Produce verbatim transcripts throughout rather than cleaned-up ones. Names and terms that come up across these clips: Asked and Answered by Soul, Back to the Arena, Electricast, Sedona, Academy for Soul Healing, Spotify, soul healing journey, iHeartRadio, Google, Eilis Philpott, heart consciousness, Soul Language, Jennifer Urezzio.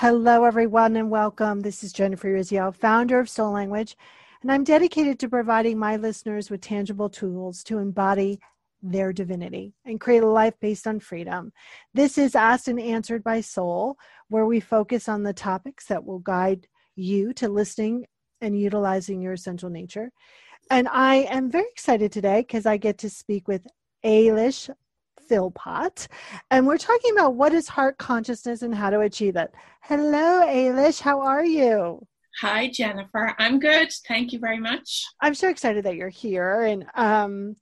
Hello, everyone, and welcome. This is Jennifer Urezzio, founder of Soul Language, and I'm dedicated to providing my listeners with tangible tools to embody their divinity and create a life based on freedom. This is Asked and Answered by Soul, where we focus on the topics that will guide you to listening and utilizing your essential nature. And I am very excited today because I get to speak with Eilis Philpott, and we're talking about what is heart consciousness and how to achieve it. Hello, Eilis. How are you? Hi, Jennifer. I'm good. Thank you very much. I'm so excited that you're here. And um,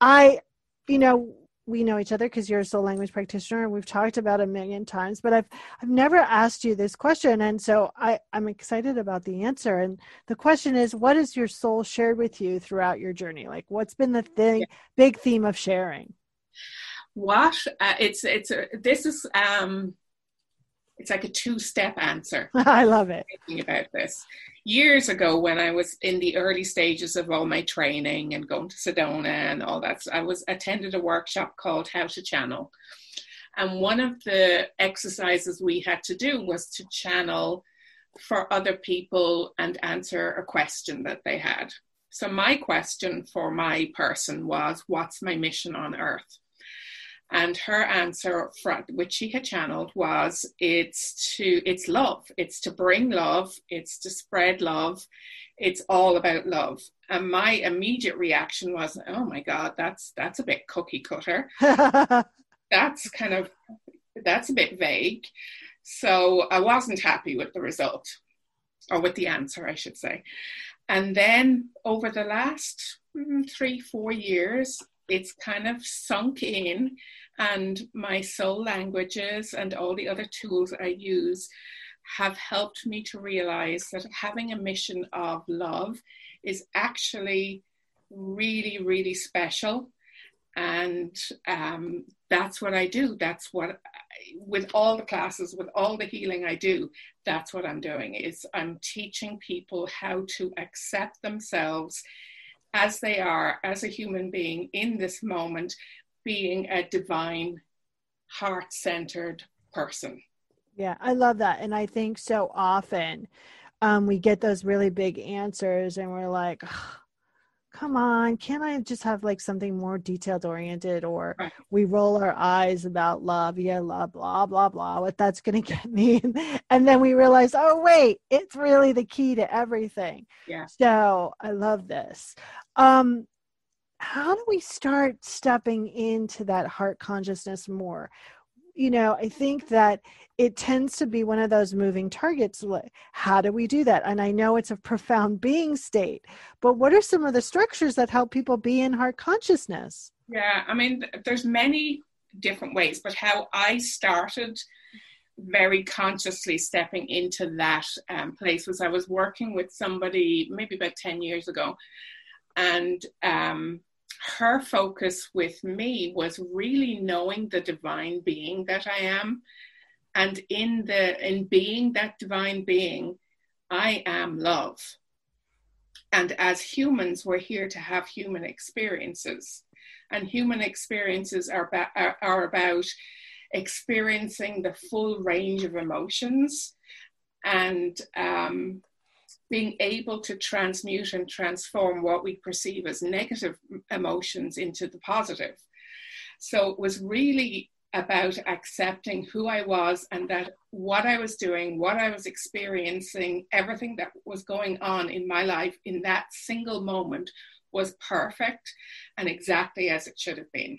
I, you know, we know each other because you're a soul language practitioner, and we've talked about a million times, but I've I've never asked you this question. And so I, I'm excited about the answer. And the question is, what has your soul shared with you throughout your journey? Like, what's been the thing, yeah. big theme of sharing? What uh, it's it's uh, this is um it's like a two-step answer. I love it. Thinking about this years ago when I was in the early stages of all my training and going to Sedona and all that, I was attended a workshop called How to Channel, and one of the exercises we had to do was to channel for other people and answer a question that they had. So my question for my person was, "What's my mission on earth?" And her answer, which she had channeled, was it's to it's love. It's to bring love. It's to spread love. It's all about love. And my immediate reaction was, oh my God, that's that's a bit cookie cutter. that's kind of that's a bit vague. So I wasn't happy with the result, or with the answer, I should say. And then over the last mm, three, four years, it's kind of sunk in, and my soul languages and all the other tools I use have helped me to realize that having a mission of love is actually really, really special. And um, that's what I do. That's what, I, with all the classes, with all the healing I do, that's what I'm doing is I'm teaching people how to accept themselves as they are, as a human being in this moment, being a divine, heart-centered person. Yeah, I love that. And I think so often um, we get those really big answers and we're like, oh, come on, can't I just have like something more detailed oriented? Or right. We roll our eyes about love, yeah, blah, blah, blah, blah, what that's going to get me. And then we realize, oh, wait, it's really the key to everything. Yeah. So I love this. Um, how do we start stepping into that heart consciousness more? You know, I think that it tends to be one of those moving targets. How do we do that? And I know it's a profound being state, but what are some of the structures that help people be in heart consciousness? Yeah, I mean, there's many different ways, but how I started very consciously stepping into that um, place was I was working with somebody maybe about ten years ago, and um her focus with me was really knowing the divine being that I am. And in the in being that divine being, I am love. And as humans, we're here to have human experiences. And human experiences are, ba- are, are about experiencing the full range of emotions and um being able to transmute and transform what we perceive as negative emotions into the positive. So it was really about accepting who I was and that what I was doing, what I was experiencing, everything that was going on in my life in that single moment was perfect and exactly as it should have been.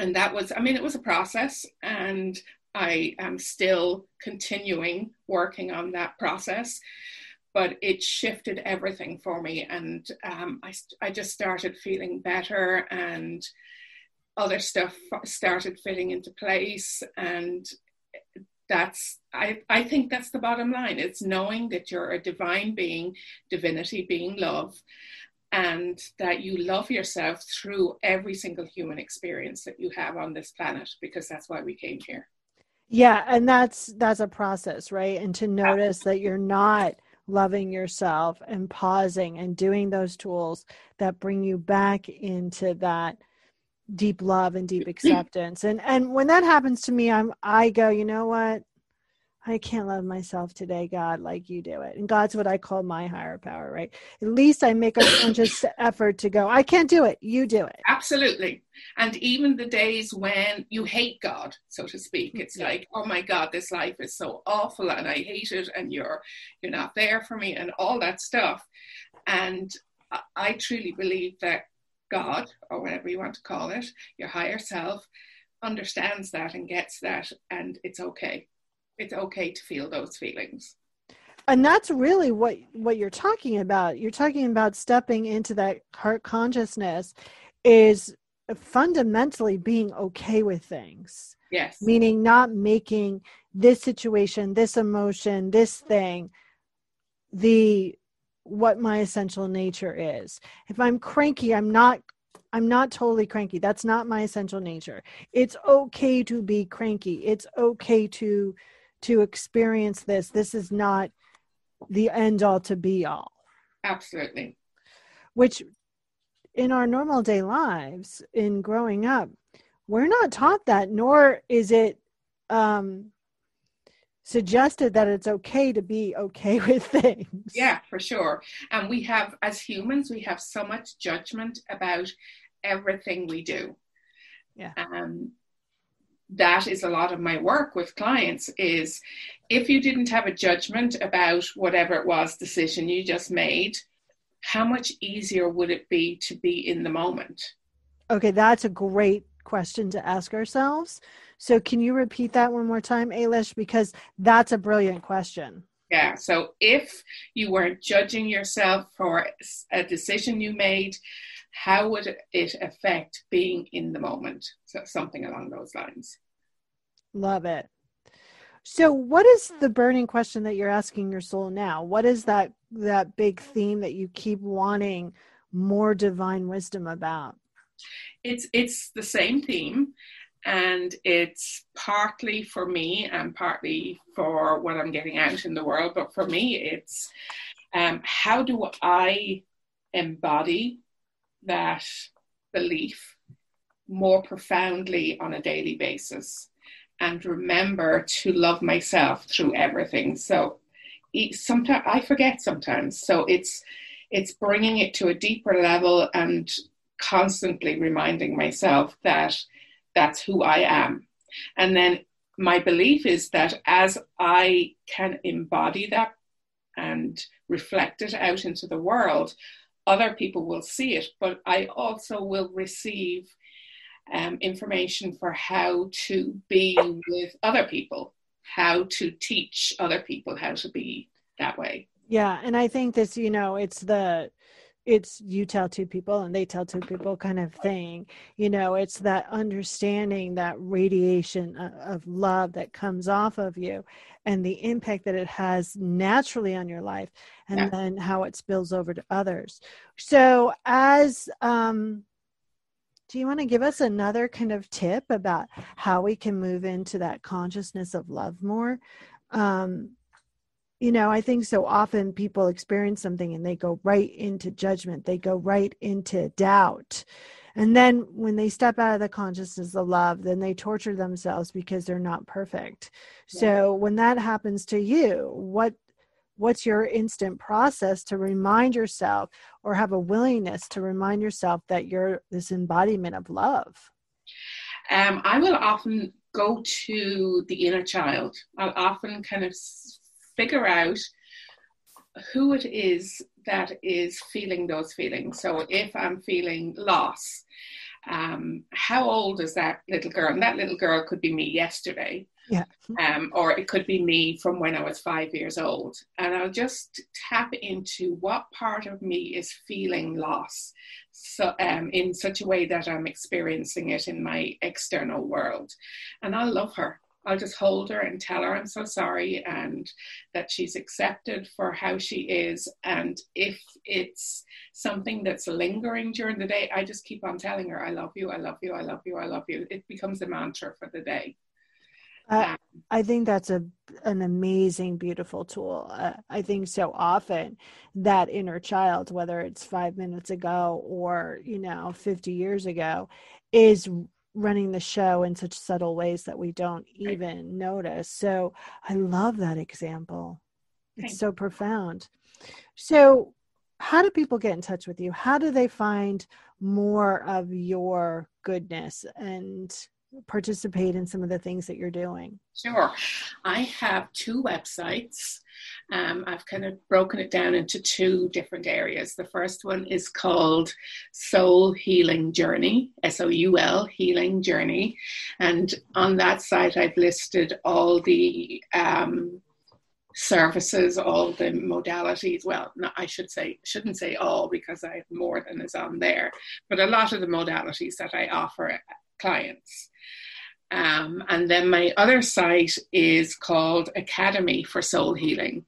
And that was, I mean, it was a process, and I am still continuing working on that process. But it shifted everything for me, and um, I, I just started feeling better, and other stuff started fitting into place, and That's, I, I think that's the bottom line. It's knowing that you're a divine being, divinity being love, and that you love yourself through every single human experience that you have on this planet, because that's why we came here. Yeah. And that's, that's a process, right? And to notice that you're not loving yourself and pausing and doing those tools that bring you back into that deep love and deep acceptance. And and when that happens to me, I'm I go, you know what? I can't love myself today, God, like you do it. And God's what I call my higher power, right? At least I make a conscious effort to go, I can't do it. You do it. Absolutely. And even the days when you hate God, so to speak, it's yeah. like, oh my God, this life is so awful and I hate it and you're, you're not there for me and all that stuff. And I, I truly believe that God, or whatever you want to call it, your higher self, understands that and gets that, and it's okay. It's okay to feel those feelings. And that's really what, what you're talking about. You're talking about stepping into that heart consciousness is fundamentally being okay with things. Yes. Meaning not making this situation, this emotion, this thing, the what my essential nature is. If I'm cranky, I'm not, I'm not totally cranky. That's not my essential nature. It's okay to be cranky. It's okay to, to experience this. This is not the end all to be all. Absolutely. Which in our normal day lives, in growing up, we're not taught that, nor is it, um, suggested that it's okay to be okay with things. Yeah, for sure. And we have, as humans, we have so much judgment about everything we do. Yeah. Um, that is a lot of my work with clients is, if you didn't have a judgment about whatever it was decision you just made, how much easier would it be to be in the moment? Okay, that's a great question to ask ourselves. So can you repeat that one more time, Eilis? Because that's a brilliant question. Yeah. So if you were judging yourself for a decision you made, how would it affect being in the moment? So something along those lines. Love it. So what is the burning question that you're asking your soul now? What is that, that big theme that you keep wanting more divine wisdom about? It's it's the same theme, and it's partly for me and partly for what I'm getting out in the world. But for me, it's um, how do I embody that belief more profoundly on a daily basis and remember to love myself through everything. So sometimes I forget sometimes. So it's it's bringing it to a deeper level and constantly reminding myself that that's who I am. And then my belief is that as I can embody that and reflect it out into the world, other people will see it, but I also will receive um, information for how to be with other people, how to teach other people how to be that way. Yeah. And I think this, you know, it's the it's you tell two people and they tell two people kind of thing. You know, it's that understanding, that radiation of love that comes off of you and the impact that it has naturally on your life, and yeah. then how it spills over to others. So as, um, do you want to give us another kind of tip about how we can move into that consciousness of love more? Um, You know, I think so often people experience something and they go right into judgment. They go right into doubt. And then when they step out of the consciousness of love, then they torture themselves because they're not perfect. Yeah. So when that happens to you, what what's your instant process to remind yourself, or have a willingness to remind yourself, that you're this embodiment of love? Um, I will often go to the inner child. I'll often kind of figure out who it is that is feeling those feelings. So if I'm feeling loss, um, how old is that little girl? And that little girl could be me yesterday. Yeah. Um, or it could be me from when I was five years old. And I'll just tap into what part of me is feeling loss, so um, in such a way that I'm experiencing it in my external world. And I'll love her. I'll just hold her and tell her I'm so sorry and that she's accepted for how she is. And if it's something that's lingering during the day, I just keep on telling her, I love you, I love you, I love you, I love you. It becomes a mantra for the day. Uh, um, I think that's a an amazing, beautiful tool. Uh, I think so often that inner child, whether it's five minutes ago or, you know, fifty years ago, is running the show in such subtle ways that we don't even notice. So I love that example. It's so profound. So how do people get in touch with you? How do they find more of your goodness and participate in some of the things that you're doing? Sure. I have two websites. Um, I've kind of broken it down into two different areas. The first one is called Soul Healing Journey, S O U L Healing Journey. And on that site, I've listed all the um, services, all the modalities. Well, no, I should say, shouldn't say all because I have more than is on there, but a lot of the modalities that I offer clients. Um, and then my other site is called Academy for Soul Healing.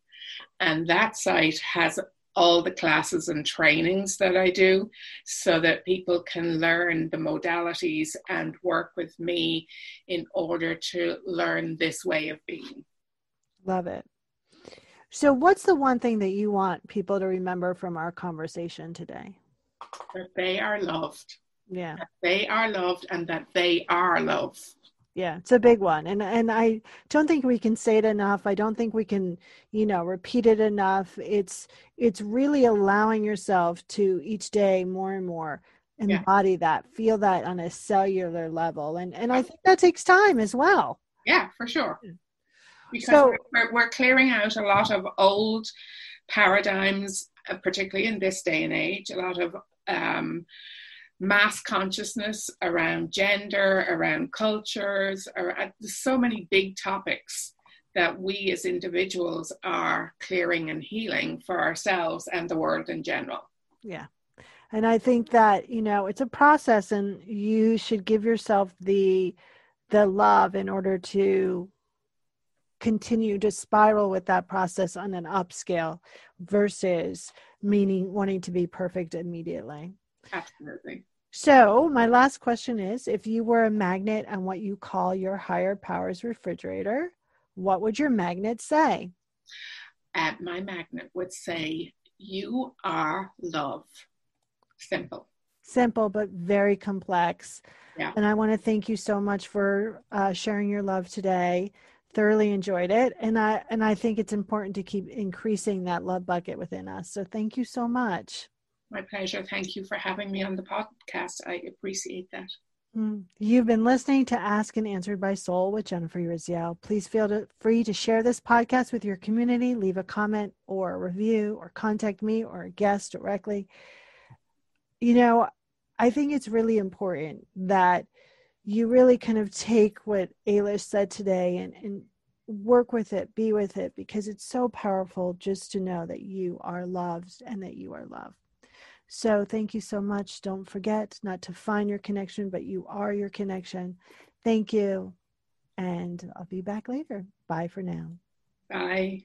And that site has all the classes and trainings that I do so that people can learn the modalities and work with me in order to learn this way of being. Love it. So what's the one thing that you want people to remember from our conversation today? That they are loved. Yeah. That they are loved and that they are love. Yeah, it's a big one. And and I don't think we can say it enough. I don't think we can, you know, repeat it enough. It's it's really allowing yourself to each day more and more embody yeah. that, feel that on a cellular level. And and I think that takes time as well. Yeah, for sure. Because so, we're, we're clearing out a lot of old paradigms, particularly in this day and age, a lot of um mass consciousness around gender, around cultures, around so many big topics that we as individuals are clearing and healing for ourselves and the world in general. Yeah. And I think that, you know, it's a process and you should give yourself the the love in order to continue to spiral with that process on an upscale versus meaning wanting to be perfect immediately. Absolutely. So my last question is, if you were a magnet on what you call your higher powers refrigerator, what would your magnet say? Uh, my magnet would say, you are love. Simple. Simple, but very complex. Yeah. And I want to thank you so much for uh, sharing your love today. Thoroughly enjoyed it. And I, and I think it's important to keep increasing that love bucket within us. So thank you so much. My pleasure. Thank you for having me on the podcast. I appreciate that. You've been listening to Asked and Answered by Soul with Jennifer Urezzio. Please feel free to share this podcast with your community, leave a comment or a review, or contact me or a guest directly. You know, I think it's really important that you really kind of take what Eilis said today and, and work with it, be with it, because it's so powerful just to know that you are loved and that you are loved. So thank you so much. Don't forget not to find your connection, but you are your connection. Thank you. And I'll be back later. Bye for now. Bye.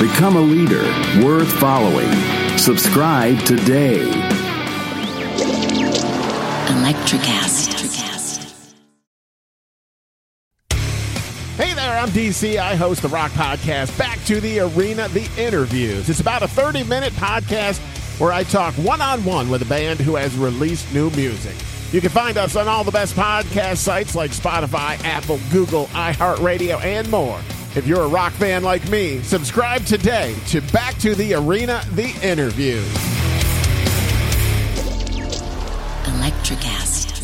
Become a leader worth following. Subscribe today. Electricast. Hey there, I'm D C. I host the rock podcast, Back to the Arena, The Interviews. It's about a thirty-minute podcast where I talk one-on-one with a band who has released new music. You can find us on all the best podcast sites like Spotify, Apple, Google, iHeartRadio, and more. If you're a rock fan like me, subscribe today to Back to the Arena, The Interview. Electricast.